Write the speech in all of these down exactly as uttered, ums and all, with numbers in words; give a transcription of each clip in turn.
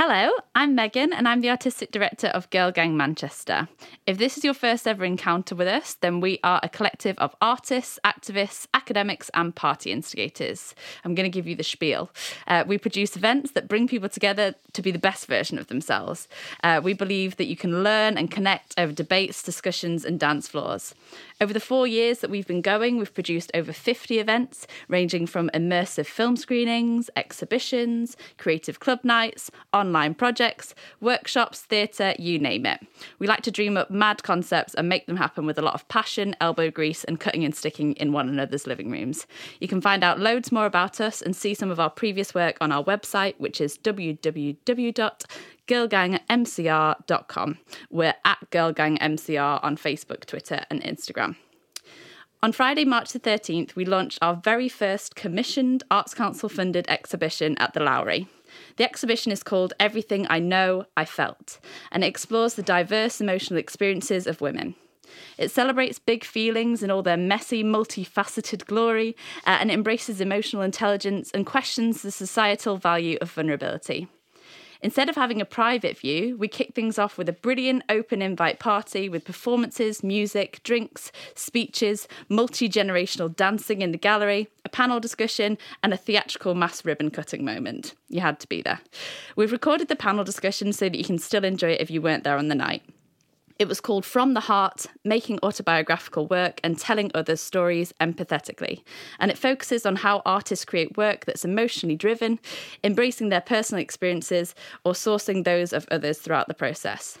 Hello, I'm Megan and I'm the Artistic Director of Girl Gang Manchester. If this is your first ever encounter with us, then we are a collective of artists, activists, academics and party instigators. I'm going to give you the spiel. Uh, we produce events that bring people together to be the best version of themselves. Uh, we believe that you can learn and connect over debates, discussions and dance floors. Over the four years that we've been going, we've produced over fifty events, ranging from immersive film screenings, exhibitions, creative club nights, online projects, workshops, theatre, you name it. We like to dream up mad concepts and make them happen with a lot of passion, elbow grease and cutting and sticking in one another's living rooms. You can find out loads more about us and see some of our previous work on our website, which is w w w dot girl gang m c r dot com. We're at Girl Gang M C R on Facebook, Twitter and Instagram. On Friday, March the thirteenth, we launched our very first commissioned Arts Council funded exhibition at the Lowry. The exhibition is called Everything I Know, I Felt, and it explores the diverse emotional experiences of women. It celebrates big feelings in all their messy, multifaceted glory, uh, and embraces emotional intelligence and questions the societal value of vulnerability. Instead of having a private view, we kick things off with a brilliant open invite party with performances, music, drinks, speeches, multi-generational dancing in the gallery, a panel discussion and a theatrical mass ribbon cutting moment. You had to be there. We've recorded the panel discussion so that you can still enjoy it if you weren't there on the night. It was called From the Heart, Making Autobiographical Work and Telling Others' Stories Empathetically. And it focuses on how artists create work that's emotionally driven, embracing their personal experiences or sourcing those of others throughout the process.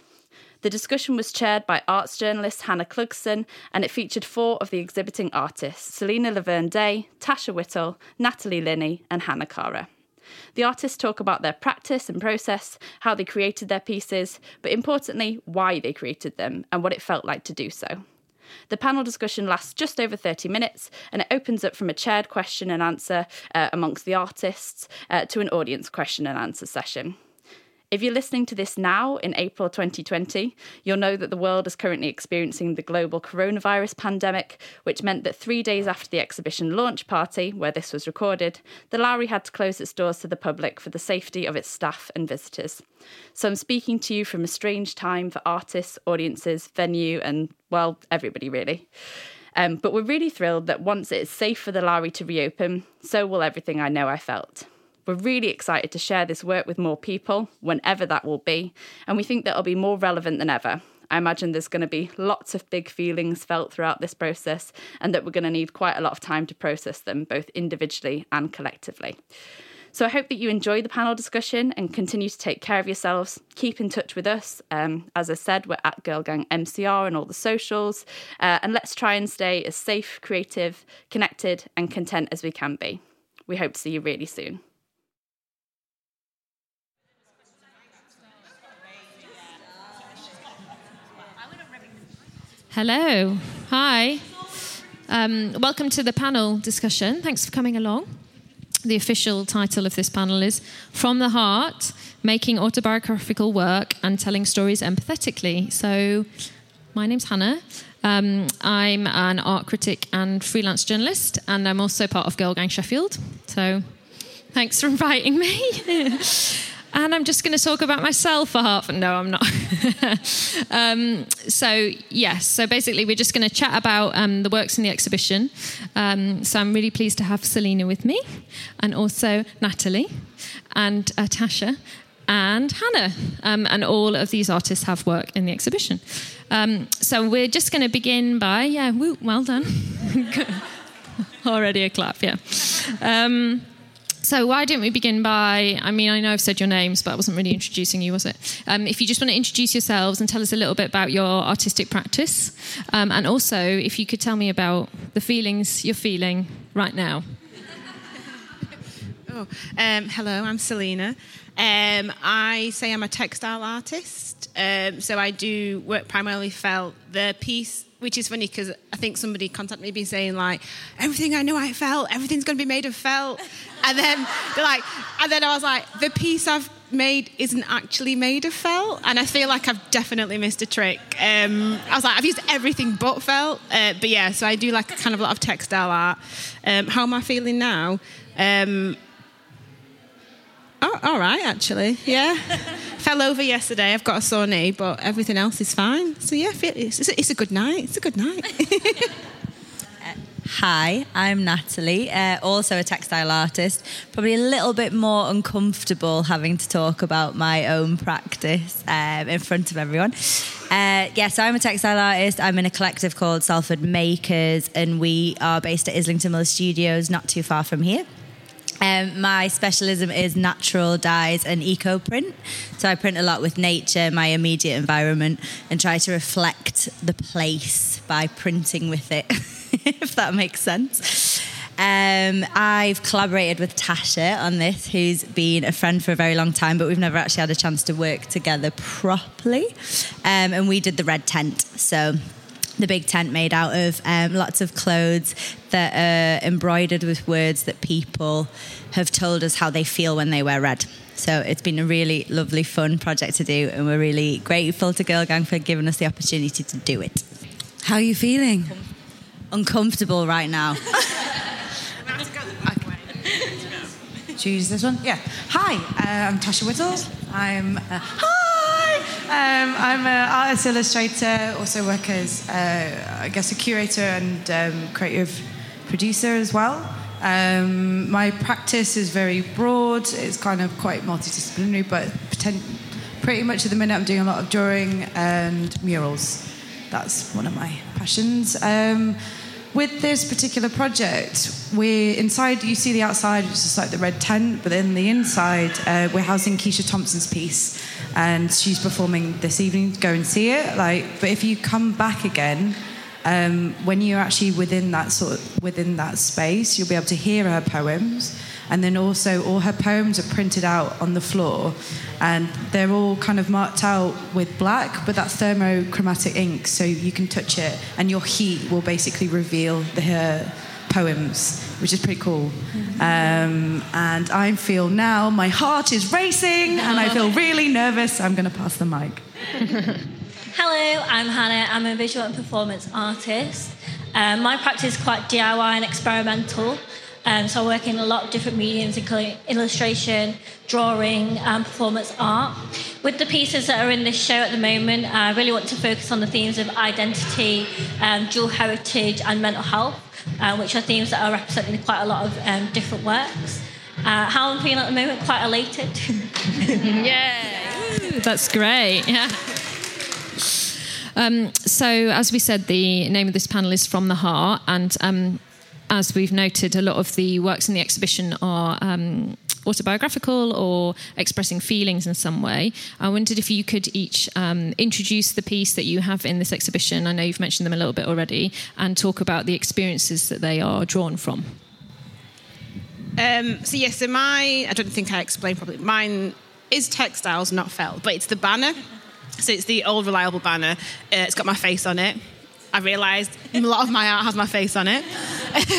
The discussion was chaired by arts journalist Hannah Clugson and it featured four of the exhibiting artists, Selina Laverne Day, Tasha Whittle, Natalie Linney and Hannah Kara. The artists talk about their practice and process, how they created their pieces, but importantly, why they created them and what it felt like to do so. The panel discussion lasts just over thirty minutes and it opens up from a chaired question and answer uh, amongst the artists uh, to an audience question and answer session. If you're listening to this now in April twenty twenty, you'll know that the world is currently experiencing the global coronavirus pandemic, which meant that three days after the exhibition launch party, where this was recorded, the Lowry had to close its doors to the public for the safety of its staff and visitors. So I'm speaking to you from a strange time for artists, audiences, venue, and, well, everybody really. Um, but we're really thrilled that once it is safe for the Lowry to reopen, so will Everything I Know I Felt. We're really excited to share this work with more people, whenever that will be, and we think that it'll be more relevant than ever. I imagine there's going to be lots of big feelings felt throughout this process and that we're going to need quite a lot of time to process them, both individually and collectively. So I hope that you enjoy the panel discussion and continue to take care of yourselves. Keep in touch with us. Um, as I said, we're at Girl Gang M C R and all the socials, uh, and let's try and stay as safe, creative, connected and content as we can be. We hope to see you really soon. Hello. Hi. Um, welcome to the panel discussion. Thanks for coming along. The official title of this panel is From the Heart, Making Autobiographical Work and Telling Stories Empathetically. So my name's Hannah. Um, I'm an art critic and freelance journalist, and I'm also part of Girl Gang Sheffield. So thanks for inviting me. And I'm just going to talk about myself for half. No, I'm not. um, so, yes. So basically, we're just going to chat about um, the works in the exhibition. Um, so I'm really pleased to have Selina with me, and also Natalie, and uh, Tasha, and Hannah. Um, and all of these artists have work in the exhibition. Um, so we're just going to begin by, yeah, woo, well done. Already a clap, yeah. Um So why don't we begin by, I mean, I know I've said your names, but I wasn't really introducing you, was it? Um, if you just want to introduce yourselves and tell us a little bit about your artistic practice. Um, and also, if you could tell me about the feelings you're feeling right now. oh, um, hello, I'm Selina. Um, I say I'm a textile artist. Um, so I do work primarily felt. The piece... Which is funny because I think somebody contacted me, been saying like, everything I know I felt, everything's going to be made of felt, and then they're like, and then I was like, the piece I've made isn't actually made of felt, and I feel like I've definitely missed a trick. Um, I was like, I've used everything but felt, uh, but yeah, so I do like a kind of a lot of textile art. Um, how am I feeling now? Um, Oh, all right, actually, yeah. Fell over yesterday. I've got a sore knee, but everything else is fine. So, yeah, it's, it's a good night. It's a good night. uh, hi, I'm Natalie, uh, also a textile artist. Probably a little bit more uncomfortable having to talk about my own practice um, in front of everyone. Uh, yeah, so I'm a textile artist. I'm in a collective called Salford Makers, and we are based at Islington Miller Studios, not too far from here. Um, my specialism is natural dyes and eco-print. So I print a lot with nature, my immediate environment, and try to reflect the place by printing with it, if that makes sense. Um, I've collaborated with Tasha on this, who's been a friend for a very long time, but we've never actually had a chance to work together properly. Um, and we did the red tent, so... the big tent made out of um, lots of clothes that are embroidered with words that people have told us how they feel when they wear red. So it's been a really lovely, fun project to do, and we're really grateful to Girl Gang for giving us the opportunity to do it. How are you feeling? Uncomfortable right now. Should we use this one? Yeah. Hi, uh, I'm Tasha Whittle. I'm... Uh, hi! Um, I'm an artist illustrator, also work as, uh, I guess, a curator and um, creative producer as well. Um, my practice is very broad. It's kind of quite multidisciplinary, but pretend, pretty much at the minute I'm doing a lot of drawing and murals. That's one of my passions. Um, with this particular project, we're inside, you see the outside, it's just like the red tent, but in the inside, uh, we're housing Keisha Thompson's piece. And she's performing this evening. Go and see it. Like, but if you come back again, um, when you're actually within that sort of, within that space, you'll be able to hear her poems. And then also, all her poems are printed out on the floor, and they're all kind of marked out with black, but that's thermochromatic ink, so you can touch it, and your heat will basically reveal the her poems, which is pretty cool. Mm-hmm. Um, and I feel now my heart is racing and I feel really nervous. I'm going to pass the mic. Hello, I'm Hannah. I'm a visual and performance artist. Um, my practice is quite D I Y and experimental. Um, so I work in a lot of different mediums, including illustration, drawing and performance art. With the pieces that are in this show at the moment, I really want to focus on the themes of identity, um, dual heritage and mental health. Uh, which are themes that are represented in quite a lot of um, different works. Uh, how I'm feeling at the moment, quite elated. Yeah. Ooh, that's great. Yeah. Um, so, as we said, the name of this panel is From the Heart, and um, as we've noted, a lot of the works in the exhibition are um, autobiographical or expressing feelings in some way. I wondered if you could each um, introduce the piece that you have in this exhibition. I know you've mentioned them a little bit already, and talk about the experiences that they are drawn from. Um, so yes, so my, I don't think I explained properly, mine is textiles, not felt, but it's the banner. So it's the old reliable banner. Uh, it's got my face on it. I realised a lot of my art has my face on it.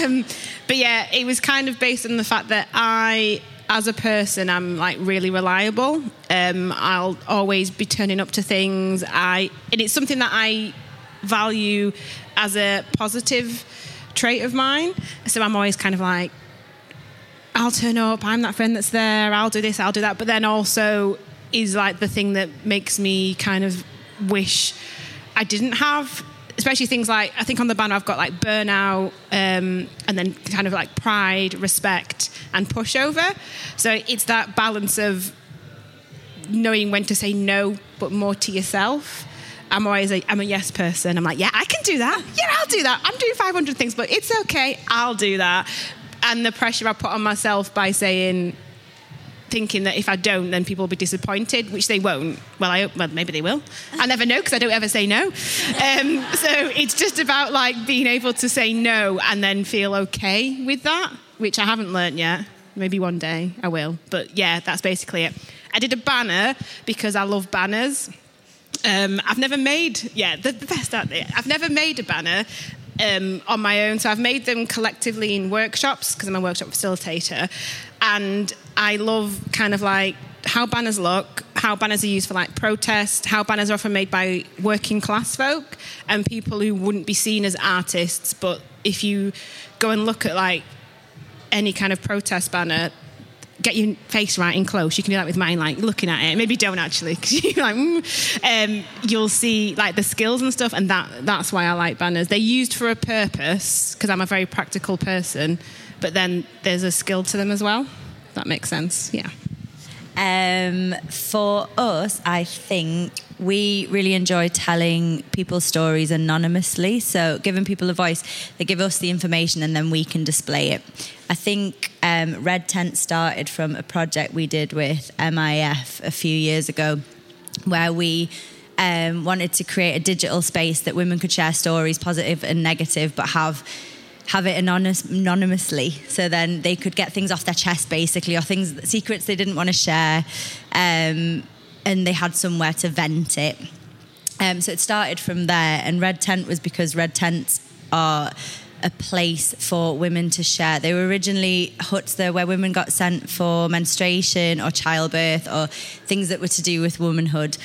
Um, but yeah, it was kind of based on the fact that I... as a person, I'm, like, really reliable. Um, I'll always be turning up to things. I and it's something that I value as a positive trait of mine. So I'm always kind of like, I'll turn up, I'm that friend that's there, I'll do this, I'll do that. But then also is, like, the thing that makes me kind of wish I didn't have, especially things like, I think on the banner I've got, like, burnout, um, and then kind of, like, pride, respect, and pushover. So it's that balance of knowing when to say no, but more to yourself. I'm always a, I'm a yes person. I'm like, yeah, I can do that. Yeah, I'll do that. I'm doing five hundred things, but it's okay. I'll do that. And the pressure I put on myself by saying, thinking that if I don't, then people will be disappointed, which they won't. Well, I well maybe they will. I never know because I don't ever say no. Um, so it's just about, like, being able to say no and then feel okay with that, which I haven't learned yet. Maybe one day I will. But, yeah, that's basically it. I did a banner because I love banners. Um, I've never made... Yeah, they're the best, aren't they? I've never made a banner um, on my own. So I've made them collectively in workshops because I'm a workshop facilitator. And I love kind of, like, how banners look, how banners are used for, like, protest, how banners are often made by working class folk and people who wouldn't be seen as artists. But if you go and look at, like, any kind of protest banner, get your face right in close. You can do that with mine, like looking at it. Maybe don't actually, because you're like, mm. um, you'll see like the skills and stuff, and that that's why I like banners. They're used for a purpose because I'm a very practical person, but then there's a skill to them as well. If that makes sense, yeah. Um, for us, I think we really enjoy telling people's stories anonymously. So giving people a voice, they give us the information and then we can display it. I think um, Red Tent started from a project we did with M I F a few years ago where we um, wanted to create a digital space that women could share stories, positive and negative, but have... have it anonymous, anonymously, so then they could get things off their chest, basically, or things, secrets they didn't want to share, um, and they had somewhere to vent it. Um, so it started from there, and Red Tent was because Red Tents are a place for women to share. They were originally huts there where women got sent for menstruation or childbirth or things that were to do with womanhood.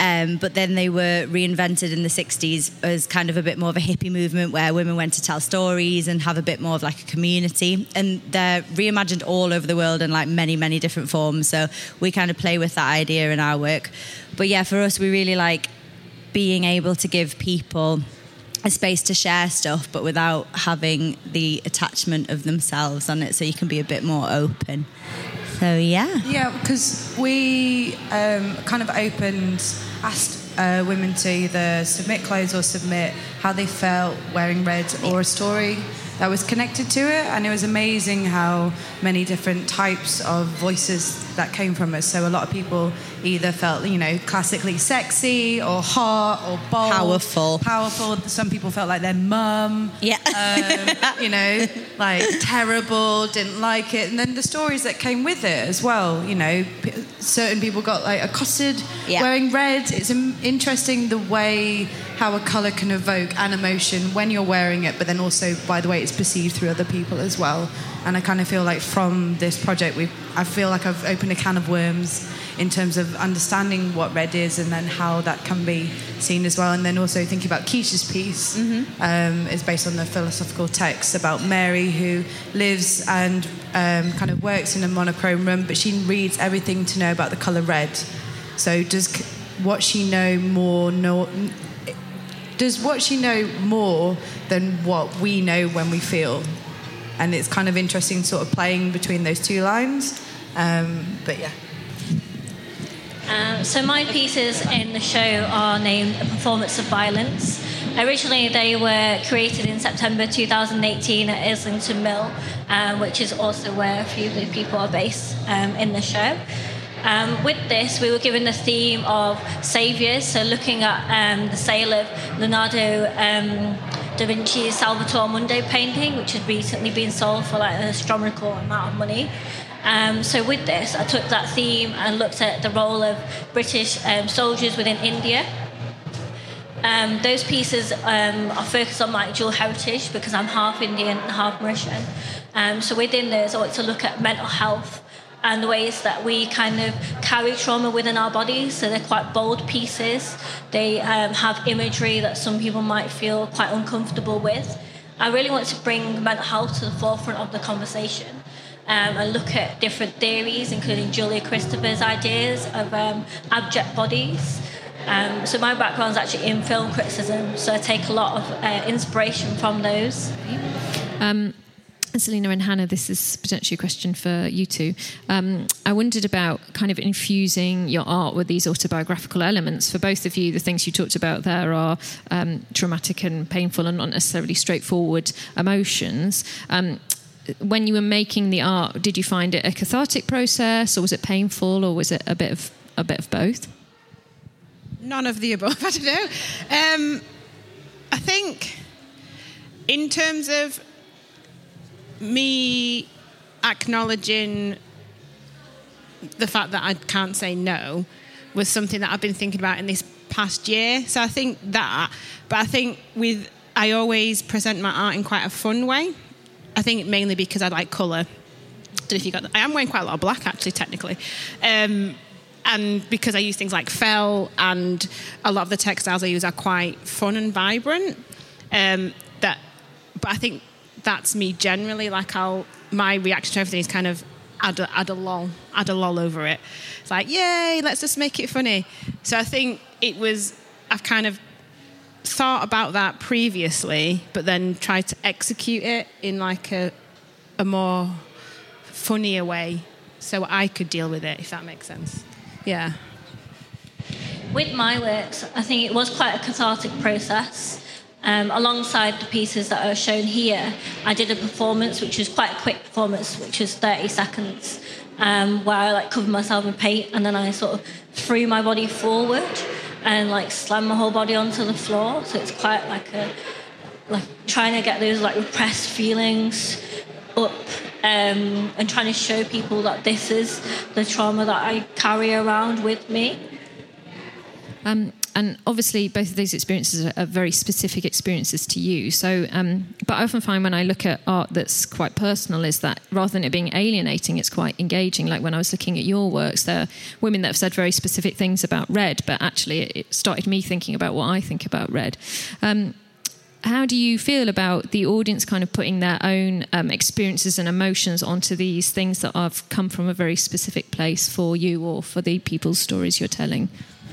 Um, but then they were reinvented in the sixties as kind of a bit more of a hippie movement where women went to tell stories and have a bit more of like a community. And they're reimagined all over the world in like many, many different forms. So we kind of play with that idea in our work. But yeah, for us, we really like being able to give people a space to share stuff, but without having the attachment of themselves on it. So you can be a bit more open. So, yeah. Yeah, because we um, kind of opened, asked uh, women to either submit clothes or submit how they felt wearing red or a story that was connected to it. And it was amazing how many different types of voices that came from us. So a lot of people either felt, you know, classically sexy or hot or bold. Powerful. Powerful. Some people felt like their mum. Yeah. Um, you know, like terrible, didn't like it. And then the stories that came with it as well, you know, p- certain people got like accosted yeah. wearing red. It's im- interesting the way how a colour can evoke an emotion when you're wearing it, but then also by the way it's perceived through other people as well. And I kind of feel like from this project, we I feel like I've opened a can of worms in terms of understanding what red is and then how that can be seen as well. And then also thinking about Keisha's piece mm-hmm. um, is based on the philosophical text about Mary, who lives and um, kind of works in a monochrome room, but she reads everything to know about the colour red. So does what she know more... know, Does what she know more than what we know when we feel? And it's kind of interesting sort of playing between those two lines. Um, but, yeah. Um, so my pieces in the show are named A Performance of Violence. Originally, they were created in September twenty eighteen at Islington Mill, um, which is also where a few of the people are based um, in the show. Um, with this, we were given the theme of saviours, so looking at um, the sale of Leonardo um, da Vinci's Salvator Mundi painting, which had recently been sold for like an astronomical amount of money. Um, so with this, I took that theme and looked at the role of British um, soldiers within India. Um, those pieces um, are focused on my dual heritage because I'm half Indian and half Mauritian. Um, so within this, I want to look at mental health and the ways that we kind of carry trauma within our bodies. So they're quite bold pieces. They um, have imagery that some people might feel quite uncomfortable with. I really want to bring mental health to the forefront of the conversation um, and look at different theories, including Julia Christopher's ideas of um, abject bodies. Um, so my background is actually in film criticism, so I take a lot of uh, inspiration from those. Um Selina and Hannah, this is potentially a question for you two. Um, I wondered about kind of infusing your art with these autobiographical elements. For both of you, the things you talked about there are um, traumatic and painful and not necessarily straightforward emotions. Um, when you were making the art, did you find it a cathartic process, or was it painful, or was it a bit of a bit of both? None of the above, I don't know. Um, I think in terms of me acknowledging the fact that I can't say no was something that I've been thinking about in this past year. So I think that, but I think with, I always present my art in quite a fun way. I think mainly because I like colour. I don't know if you got that. I am wearing quite a lot of black, actually, technically. Um, and because I use things like fell and a lot of the textiles I use are quite fun and vibrant. Um, that, but I think that's me generally. Like I'll, my reaction to everything is kind of add a, add a lol, add a lol over it. It's like, yay, let's just make it funny. So I think it was, I've kind of thought about that previously, but then tried to execute it in like a a more funnier way so I could deal with it, if that makes sense. Yeah. With my works, I think it was quite a cathartic process. Um, alongside the pieces that are shown here, I did a performance, which was quite a quick performance, which was thirty seconds, um, where I like covered myself in paint and then I sort of threw my body forward and like slammed my whole body onto the floor. So it's quite like a like trying to get those like repressed feelings up, um, and trying to show people that this is the trauma that I carry around with me. Um, and obviously both of those experiences are, are very specific experiences to you. So, um, but I often find when I look at art that's quite personal is that rather than it being alienating, it's quite engaging. Like when I was looking at your works, there are women that have said very specific things about Red, but actually it, it started me thinking about what I think about Red. Um, how do you feel about the audience kind of putting their own um, experiences and emotions onto these things that have come from a very specific place for you or for the people's stories you're telling?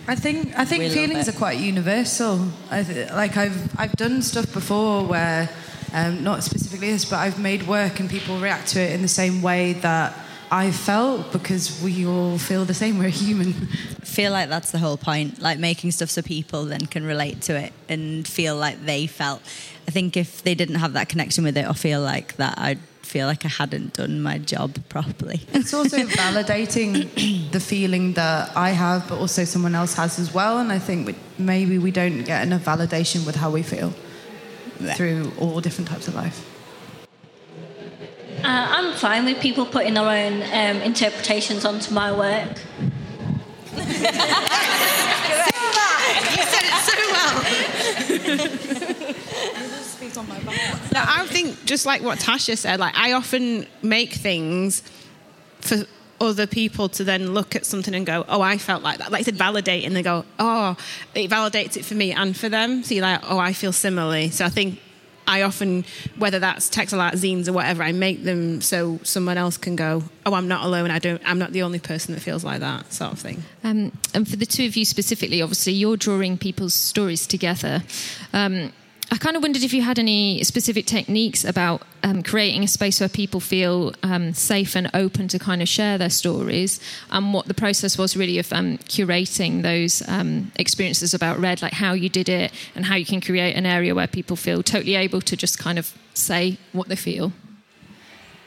I think I think feelings are quite universal. I th- like I've I've done stuff before where, um, not specifically this, but I've made work and people react to it in the same way that I felt, because we all feel the same. We're human. I feel like that's the whole point. Like making stuff so people then can relate to it and feel like they felt. I think if they didn't have that connection with it or feel like that, I'd feel like I hadn't done my job properly. It's also validating the feeling that I have, but also someone else has as well. And I think we, maybe we don't get enough validation with how we feel through all different types of life. Uh, I'm fine with people putting their own um, interpretations onto my work. So well. You said it so well. On my back. No, I think just like what Tasha said, like I often make things for other people to then look at something and go, oh, I felt like that. Like I said, validate, and they go, oh, it validates it for me and for them. So you're like, oh, I feel similarly. So I think I often, whether that's textile art, zines or whatever, I make them so someone else can go, oh, I'm not alone, I don't, I'm not the only person that feels like that sort of thing. Um, and for the two of you specifically, obviously you're drawing people's stories together. Um I kind of wondered if you had any specific techniques about um, creating a space where people feel um, safe and open to kind of share their stories, and what the process was really of um, curating those um, experiences about Red, like how you did it and how you can create an area where people feel totally able to just kind of say what they feel.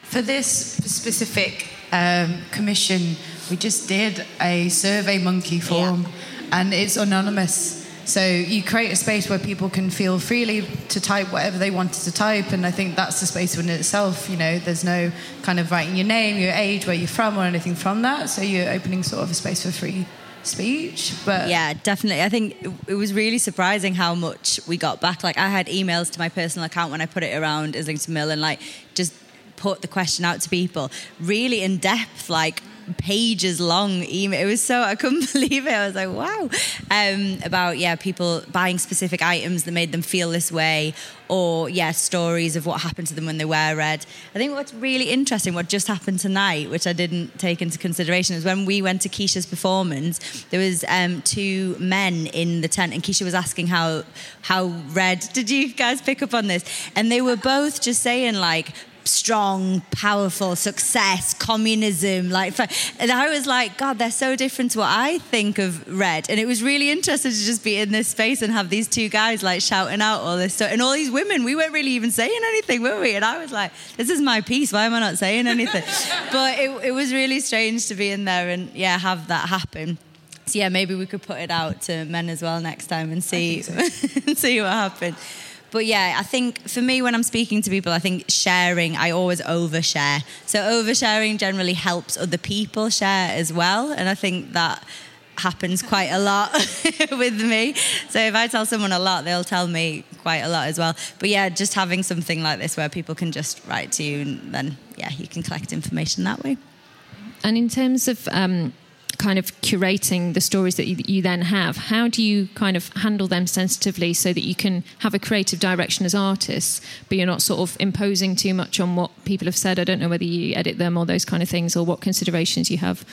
For this specific um, commission, we just did a SurveyMonkey form, yeah. And it's anonymous. So you create a space where people can feel freely to type whatever they wanted to type, and I think that's the space in itself. You know, there's no kind of writing your name, your age, where you're from, or anything from that. So you're opening sort of a space for free speech. But yeah, definitely. I think it was really surprising how much we got back. Like I had emails to my personal account when I put it around Islington Mill and like just put the question out to people, really in depth, like pages long email. It was so, I couldn't believe it. I was like, wow. Um, about, yeah, people buying specific items that made them feel this way, or, yeah, stories of what happened to them when they were Red. I think what's really interesting, what just happened tonight, which I didn't take into consideration, is when we went to Keisha's performance, there was um, two men in the tent, and Keisha was asking how, how Red, did you guys pick up on this? And they were both just saying, like, strong, powerful, success, communism, like, and I was like, God, they're so different to what I think of Red. And it was really interesting to just be in this space and have these two guys like shouting out all this stuff, and all these women, we weren't really even saying anything, were we? And I was like, this is my piece, why am I not saying anything? But it, it was really strange to be in there and yeah, have that happen. So yeah, maybe we could put it out to men as well next time and see, so. and see what happens. But yeah, I think for me, when I'm speaking to people, I think sharing, I always overshare. So oversharing generally helps other people share as well. And I think that happens quite a lot with me. So if I tell someone a lot, they'll tell me quite a lot as well. But yeah, just having something like this where people can just write to you, and then, yeah, you can collect information that way. And in terms of... Um kind of curating the stories that you, you then have, how do you kind of handle them sensitively so that you can have a creative direction as artists, but you're not sort of imposing too much on what people have said? I don't know whether you edit them or those kind of things, or what considerations you have.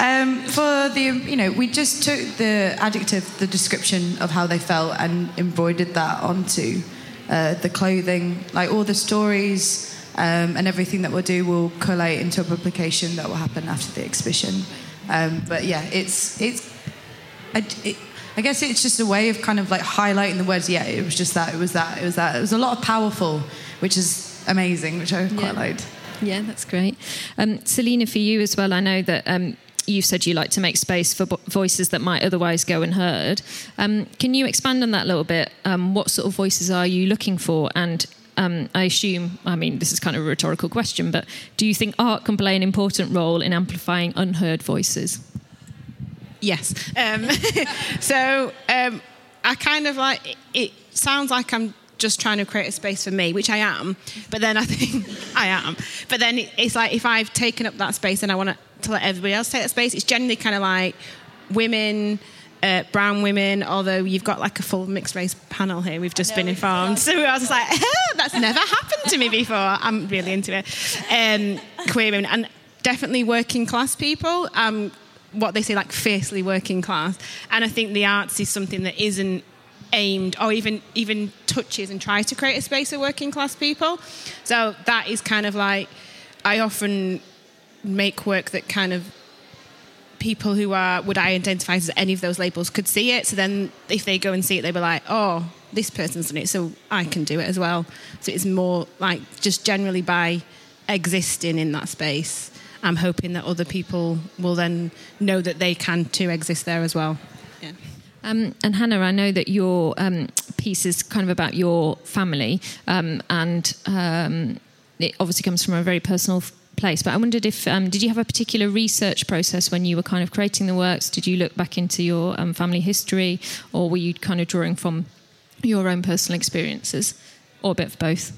Um, for the, you know, we just took the adjective, the description of how they felt, and embroidered that onto uh, the clothing, like all the stories. Um, and everything that we'll do will collate into a publication that will happen after the exhibition. Um, but yeah, it's it's. I, it, I guess it's just a way of kind of like highlighting the words. Yeah, it was just that. It was that. It was that. It was a lot of powerful, which is amazing, which I quite yeah. liked. Yeah, that's great. Um, Selina, for you as well, I know that um, you've said you like to make space for bo- voices that might otherwise go unheard. Um, can you expand on that a little bit? Um, what sort of voices are you looking for? And Um, I assume, I mean, this is kind of a rhetorical question, but do you think art can play an important role in amplifying unheard voices? Yes. Um, so um, I kind of like, it, it sounds like I'm just trying to create a space for me, which I am, but then I think I am. But then it, it's like, if I've taken up that space and I want to let everybody else take that space, it's generally kind of like women... Uh, brown women, although you've got like a full mixed race panel here, we've just been informed. So I was just like, oh, that's never happened to me before. I'm really into it. Um, queer women and definitely working class people. Um, what they say, like fiercely working class. And I think the arts is something that isn't aimed or even even touches and tries to create a space for working class people. So that is kind of like, I often make work that kind of people who are would I identify as any of those labels could see it, so then if they go and see it, they'd be like, oh, this person's done it, so I can do it as well. So it's more like just generally by existing in that space, I'm hoping that other people will then know that they can too exist there as well. Yeah. Um, and Hannah, I know that your um, piece is kind of about your family, um, and um, it obviously comes from a very personal place, but I wondered if um, did you have a particular research process when you were kind of creating the works? Did you look back into your um, family history, or were you kind of drawing from your own personal experiences, or a bit of both?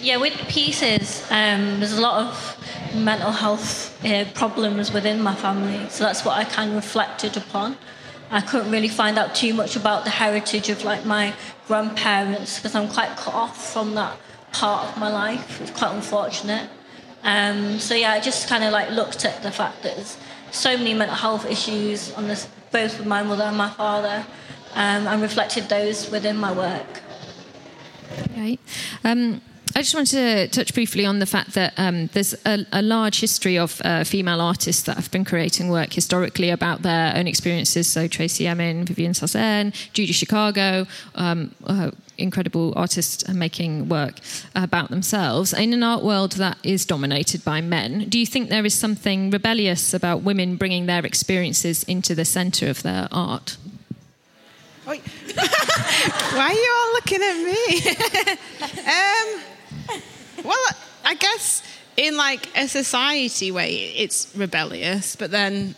Yeah, with pieces um, there's a lot of mental health uh, problems within my family, so that's what I kind of reflected upon. I couldn't really find out too much about the heritage of like my grandparents because I'm quite cut off from that part of my life. It's quite unfortunate. Um, so yeah, I just kind of like looked at the fact that there's so many mental health issues on this, both with my mother and my father, um, and reflected those within my work. Right. Um, I just want to touch briefly on the fact that um, there's a, a large history of uh, female artists that have been creating work historically about their own experiences. So Tracy Emin, Vivian Saucen, Judy Chicago, um, uh, incredible artists making work about themselves. In an art world that is dominated by men, do you think there is something rebellious about women bringing their experiences into the centre of their art? Why are you all looking at me? um... Well, I guess in like a society way, it's rebellious, but then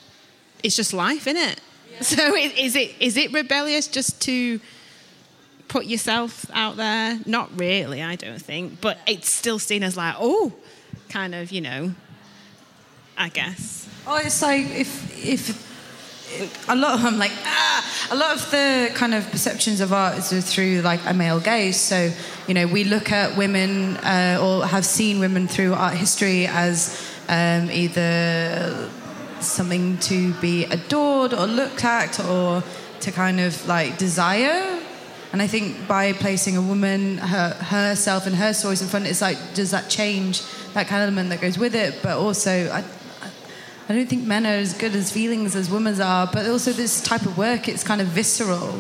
it's just life, isn't it? Yeah. So is it is it rebellious just to put yourself out there? Not really, I don't think, but it's still seen as like, oh, kind of, you know, I guess. Oh, it's like if if a lot of them like ah, a lot of the kind of perceptions of art is through like a male gaze. So you know, we look at women uh, or have seen women through art history as um, either something to be adored or looked at or to kind of like desire. And I think by placing a woman her, herself and her stories in front, it's like, does that change that kind of element that goes with it? But also, I I don't think men are as good as feelings as women are, but also this type of work, it's kind of visceral.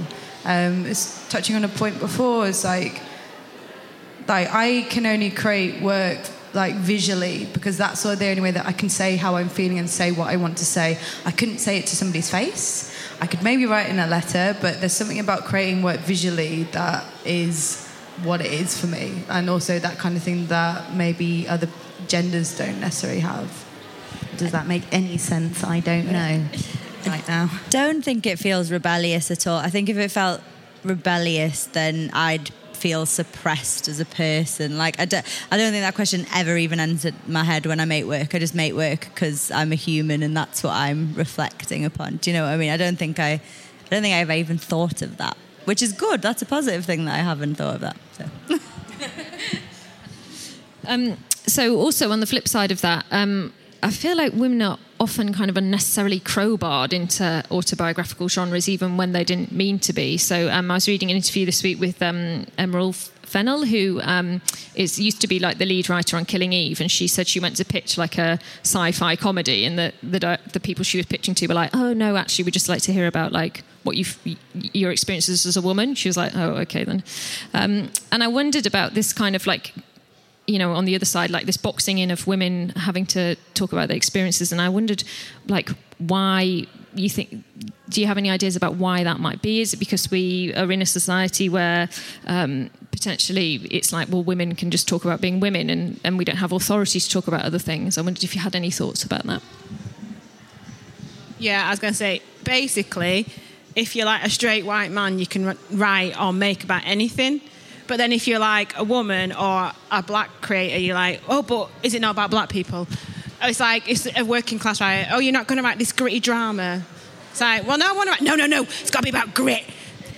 Um, it's touching on a point before, it's like, like I can only create work like visually because that's the only way that I can say how I'm feeling and say what I want to say. I couldn't say it to somebody's face. I could maybe write in a letter, but there's something about creating work visually that is what it is for me, and also that kind of thing that maybe other genders don't necessarily have. Does that make any sense? I don't know right now. I don't think it feels rebellious at all. I think if it felt rebellious, then I'd feel suppressed as a person? Like, I don't, I don't think that question ever even entered my head when I make work. I just make work because I'm a human and that's what I'm reflecting upon. Do you know what I mean? I don't think I, I don't think I ever even thought of that, which is good. That's a positive thing that I haven't thought of that. So. um, so also on the flip side of that, um, I feel like women are often kind of unnecessarily crowbarred into autobiographical genres, even when they didn't mean to be. So um, I was reading an interview this week with um, Emerald Fennell, who um, is used to be like the lead writer on Killing Eve, and she said she went to pitch like a sci-fi comedy, and the the, the people she was pitching to were like, "Oh no, actually, we'd just like to hear about like what you your experiences as a woman." She was like, "Oh, okay then." Um, and I wondered about this kind of like, you know, on the other side, like this boxing in of women having to talk about their experiences. And I wondered, like, why you think, do you have any ideas about why that might be? Is it because we are in a society where um, potentially it's like, well, women can just talk about being women and, and we don't have authority to talk about other things? I wondered if you had any thoughts about that. Yeah, I was going to say, basically, if you're like a straight white man, you can write or make about anything. But then if you're like a woman or a black creator, you're like, oh, but is it not about black people? It's like, it's a working class writer. Oh, you're not going to write this gritty drama. It's like, well, no, I want to write. No, no, no. It's got to be about grit,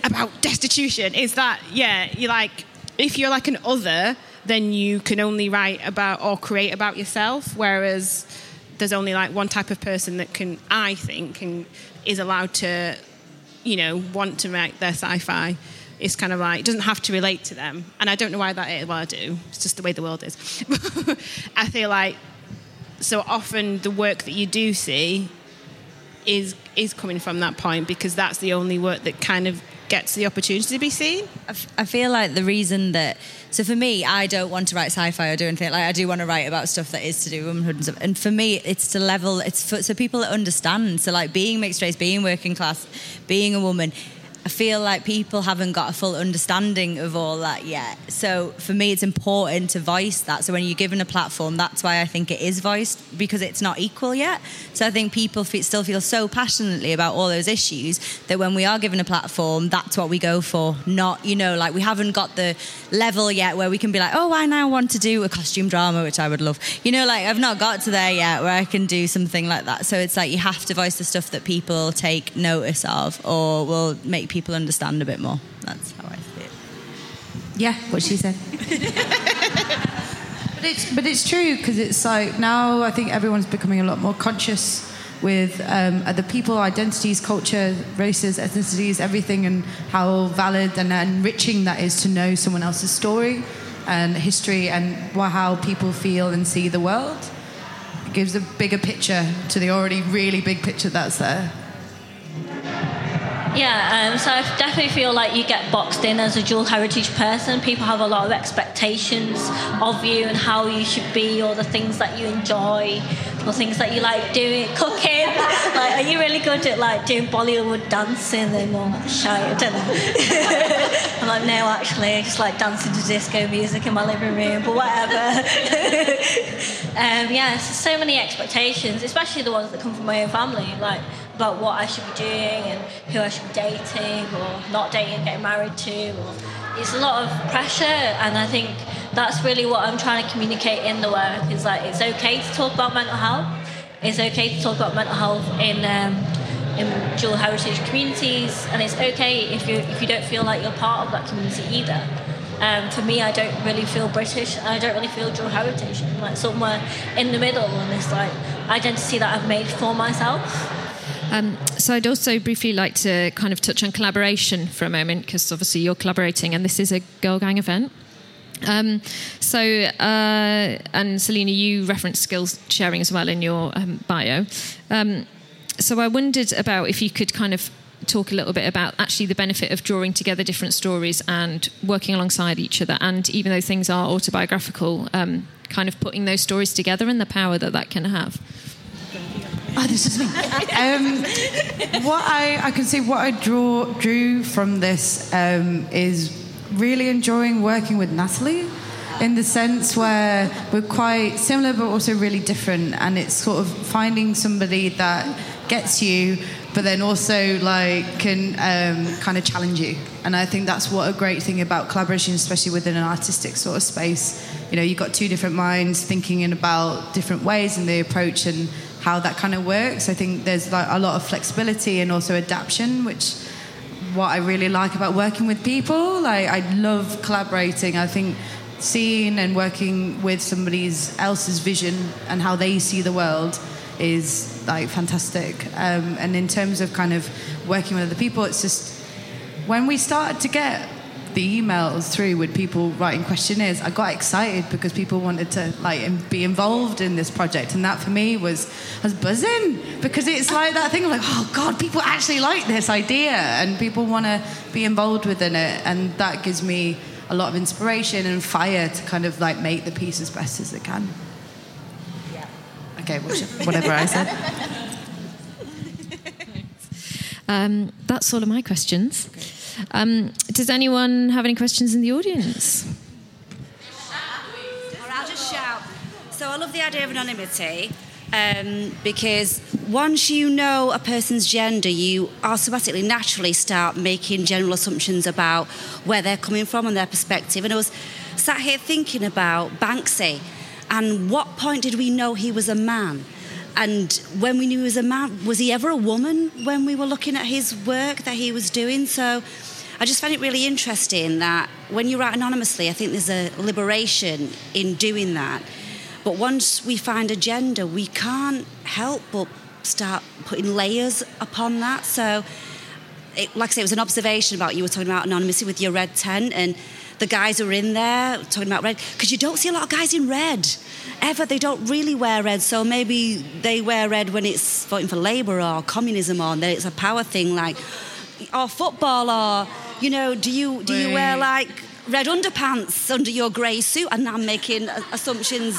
about destitution. It's that, yeah, you're like, if you're like an other, then you can only write about or create about yourself. Whereas there's only like one type of person that can, I think, and is allowed to, you know, want to write their sci-fi. It's kind of like, it doesn't have to relate to them. And I don't know why that is. Well, I do. It's just the way the world is. I feel like, so often the work that you do see is is coming from that point, because that's the only work that kind of gets the opportunity to be seen. I, f- I feel like the reason that... So for me, I don't want to write sci-fi or do anything. Like, I do want to write about stuff that is to do with womanhood and stuff. And for me, it's to level... It's for, so people that understand. So, like, being mixed race, being working class, being a woman... I feel like people haven't got a full understanding of all that yet. So for me, it's important to voice that. So when you're given a platform, that's why I think it is voiced, because it's not equal yet. So I think people feel, still feel so passionately about all those issues that when we are given a platform, that's what we go for. Not, you know, like, we haven't got the level yet where we can be like, oh, I now want to do a costume drama, which I would love. You know, like, I've not got to there yet where I can do something like that. So it's like, you have to voice the stuff that people take notice of or will make people understand a bit more. That's how I see it. Yeah, what she said. but it's but it's true, because it's like, now I think everyone's becoming a lot more conscious with um, other people, identities, culture, races, ethnicities, everything, and how valid and enriching that is to know someone else's story and history and how people feel and see the world. It gives a bigger picture to the already really big picture that's there. Yeah, um, so I definitely feel like you get boxed in as a dual heritage person. People have a lot of expectations of you and how you should be, or the things that you enjoy, or things that you like doing, cooking. Like, are you really good at like doing Bollywood dancing and all that shit? I don't know. I'm like, no, actually, I just like dancing to disco music in my living room, but whatever. um, yeah, so many expectations, especially the ones that come from my own family, like, about what I should be doing and who I should be dating or not dating, getting married to. Or, it's a lot of pressure, and I think that's really what I'm trying to communicate in the work, is like, it's okay to talk about mental health. It's okay to talk about mental health in um, in dual heritage communities, and it's okay if you if you don't feel like you're part of that community either. Um, for me, I don't really feel British, and I don't really feel dual heritage. I'm like somewhere in the middle on this like identity that I've made for myself. Um, so I'd also briefly like to kind of touch on collaboration for a moment, because obviously you're collaborating and this is a Girl Gang event. Um, so, uh, and Selina, you referenced skills sharing as well in your um, bio. Um, so I wondered about if you could kind of talk a little bit about actually the benefit of drawing together different stories and working alongside each other. And even though things are autobiographical, um, kind of putting those stories together and the power that that can have. Oh, this is me. Um, what I, I can say, what I draw drew from this um, is really enjoying working with Natalie, in the sense where we're quite similar but also really different, and it's sort of finding somebody that gets you but then also like can um, kind of challenge you. And I think that's what a great thing about collaboration, especially within an artistic sort of space. You know, you've got two different minds thinking in about different ways and the approach and how that kind of works. I think there's like a lot of flexibility and also adaptation, which what I really like about working with people. Like, I love collaborating. I think seeing and working with somebody else's vision and how they see the world is like fantastic. Um, and in terms of kind of working with other people, it's just when we started to get the emails through with people writing questionnaires, I got excited because people wanted to like be involved in this project, and that for me was I was buzzing because it's like that thing of like, oh God, people actually like this idea and people want to be involved within it, and that gives me a lot of inspiration and fire to kind of like make the piece as best as it can. Yeah. Okay, whatever I said. Um, that's all of my questions. Okay. Um, does anyone have any questions in the audience? Or I'll just shout. So I love the idea of anonymity um, because once you know a person's gender, you automatically, naturally start making general assumptions about where they're coming from and their perspective. And I was sat here thinking about Banksy and what point did we know he was a man? And when we knew he was a man, was he ever a woman when we were looking at his work that he was doing? So I just found it really interesting that when you write anonymously, I think there's a liberation in doing that. But once we find a gender, we can't help but start putting layers upon that. So, it, like I say, it was an observation about you were talking about anonymity with your red tent and the guys who are in there talking about red, because you don't see a lot of guys in red ever. They don't really wear red, so maybe they wear red when it's voting for Labour or communism, or then it's a power thing, like, or football, or, you know, do you do you wear like red underpants under your grey suit? And I'm making assumptions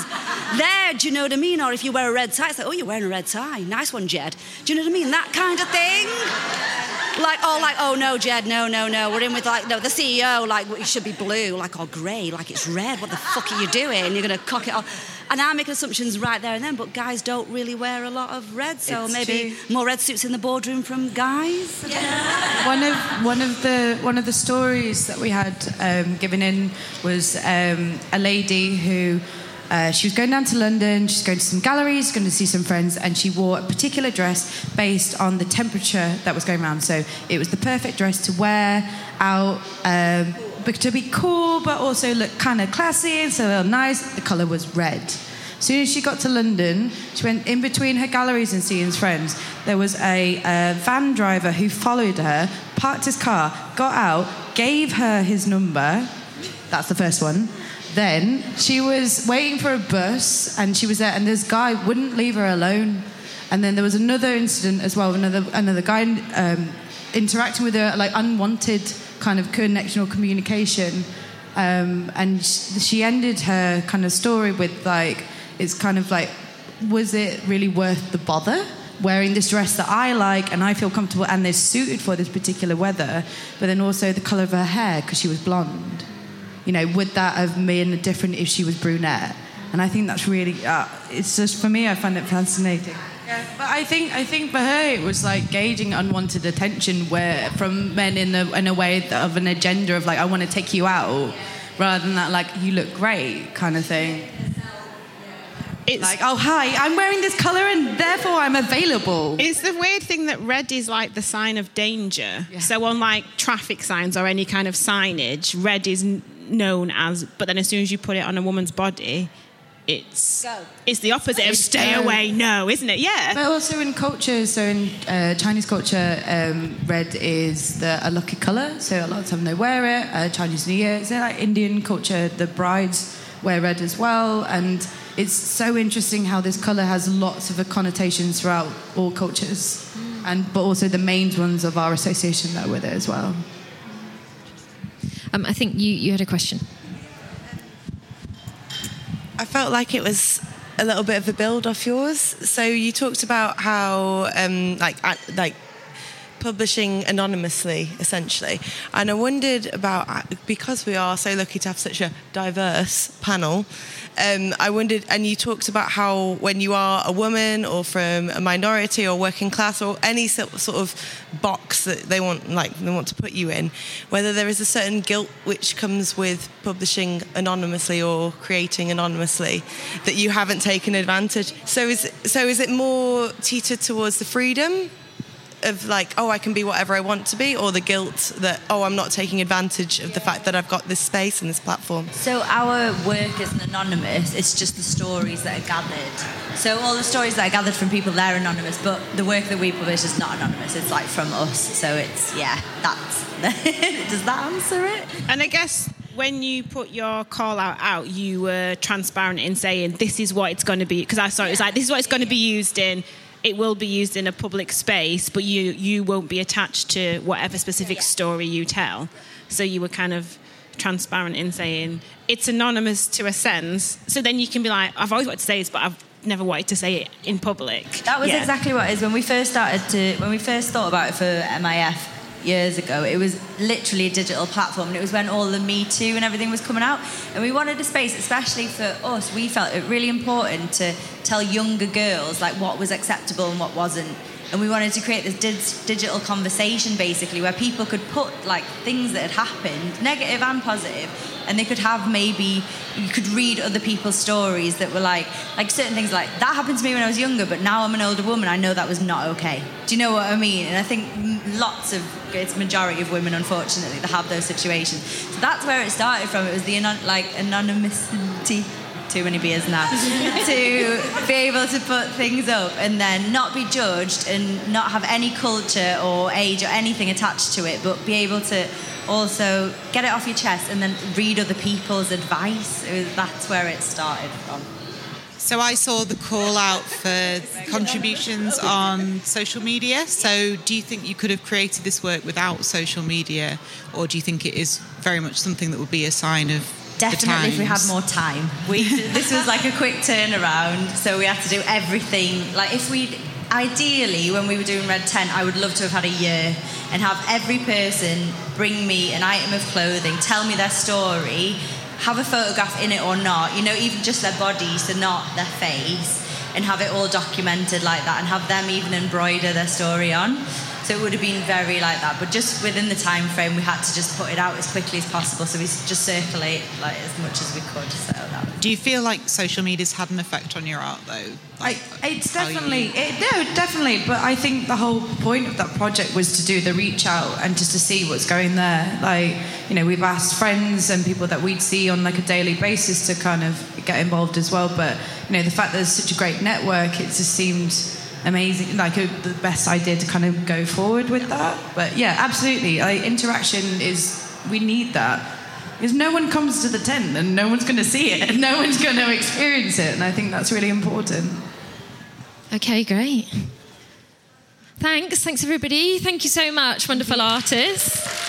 there, do you know what I mean? Or if you wear a red tie, it's like, oh, you're wearing a red tie, nice one, Jed, do you know what I mean? That kind of thing. Like, oh, like, oh, no, Jed, no, no, no. We're in with, like, no, the C E O, like, it should be blue, like, or grey, like, it's red. What the fuck are you doing? You're going to cock it off. And I make assumptions right there and then, but guys don't really wear a lot of red, so it's maybe true. More red suits in the boardroom from guys. Yeah. One of one of the one of the stories that we had um, given in was um, a lady who... Uh, she was going down to London, she's going to some galleries, going to see some friends, and she wore a particular dress based on the temperature that was going around. So it was the perfect dress to wear out, um, to be cool, but also look kind of classy and so nice. The colour was red. As soon as she got to London, she went in between her galleries and seeing friends. There was a, a van driver who followed her, parked his car, got out, gave her his number. That's the first one. Then she was waiting for a bus and she was there, and this guy wouldn't leave her alone. And then there was another incident as well, another another guy um, interacting with her, like unwanted kind of connection or communication. Um, and she ended her kind of story with like, it's kind of like, was it really worth the bother? Wearing this dress that I like and I feel comfortable and they're suited for this particular weather, but then also the colour of her hair because she was blonde. You know, would that have been different if she was brunette? And I think that's really... Uh, it's just, for me, I find it fascinating. Yeah, but I think I think for her it was like gauging unwanted attention where from men in, the, in a way of an agenda of like, I want to take you out, rather than that, like, you look great kind of thing. It's like, oh, hi, I'm wearing this colour and therefore I'm available. It's the weird thing that red is like the sign of danger. Yeah. So on, like, traffic signs or any kind of signage, red is... N- known as, but then as soon as you put it on a woman's body, it's go. It's the opposite of stay um, away, no, isn't it? Yeah. But also in culture, so in uh, Chinese culture, um, red is the, a lucky colour, so a lot of the time they wear it. Uh, Chinese New Year, so like Indian culture, the brides wear red as well, and it's so interesting how this colour has lots of connotations throughout all cultures, mm. and but also the main ones of our association that with it as well. Um, I think you, you had a question. I felt like it was a little bit of a build off yours. So you talked about how um, like like publishing anonymously, essentially. And I wondered about, because we are so lucky to have such a diverse panel, um, I wondered, and you talked about how when you are a woman or from a minority or working class or any sort of box that they want, like they want to put you in, whether there is a certain guilt which comes with publishing anonymously or creating anonymously that you haven't taken advantage. So is so is it more teetered towards the freedom of like, oh, I can be whatever I want to be, or the guilt that, oh, I'm not taking advantage of the fact that I've got this space and this platform? So our work isn't anonymous, it's just the stories that are gathered. So all the stories that are gathered from people, they're anonymous, but the work that we publish is not anonymous, it's like from us. So it's, yeah, that's... Does that answer it? And I guess... when you put your call out out, you were transparent in saying this is what it's going to be, because I saw it was like, this is what it's going to be used in. It will be used in a public space, but you you won't be attached to whatever specific story you tell. So you were kind of transparent in saying it's anonymous to a sense. So then you can be like, I've always wanted to say this, but I've never wanted to say it in public. That was yeah. exactly what it is. When we first started to, when we first thought about it for M I F, years ago, it was literally a digital platform, and it was when all the Me Too and everything was coming out, and we wanted a space, especially for us, we felt it really important to tell younger girls like what was acceptable and what wasn't, and we wanted to create this dig- digital conversation basically where people could put like things that had happened, negative and positive, and they could have, maybe you could read other people's stories that were like, like certain things like, that happened to me when I was younger, but now I'm an older woman, I know that was not okay. Do you know what I mean? And I think lots of, it's majority of women, unfortunately, that have those situations. So that's where it started from. It was the anon- like anonymity, too many beers now, to be able to put things up and then not be judged and not have any culture or age or anything attached to it, but be able to also get it off your chest and then read other people's advice. It was, that's where it started from. So I saw the call out for contributions on social media. So do you think you could have created this work without social media, or do you think it is very much something that would be a sign of the times? Definitely if we had more time. We, this was like a quick turnaround, so we had to do everything. Like if we'd... Ideally, when we were doing Red Tent, I would love to have had a year and have every person bring me an item of clothing, tell me their story, have a photograph in it or not, you know, even just their body, so not their face, and have it all documented like that and have them even embroider their story on. So it would have been very like that. But just within the time frame, we had to just put it out as quickly as possible, so we just circulate like as much as we could. So that was... Do you feel like social media's had an effect on your art, though? I, it's definitely, it, no, definitely. But I think the whole point of that project was to do the reach out and just to see what's going there. Like, you know, we've asked friends and people that we'd see on like a daily basis to kind of get involved as well. But, you know, the fact that there's such a great network, it just seemed amazing, like a, the best idea to kind of go forward with that. But yeah, absolutely. Like, interaction is, we need that. Because no one comes to the tent and no one's going to see it and no one's going to experience it. And I think that's really important. Okay, great. Thanks. Thanks, everybody. Thank you so much, wonderful artists.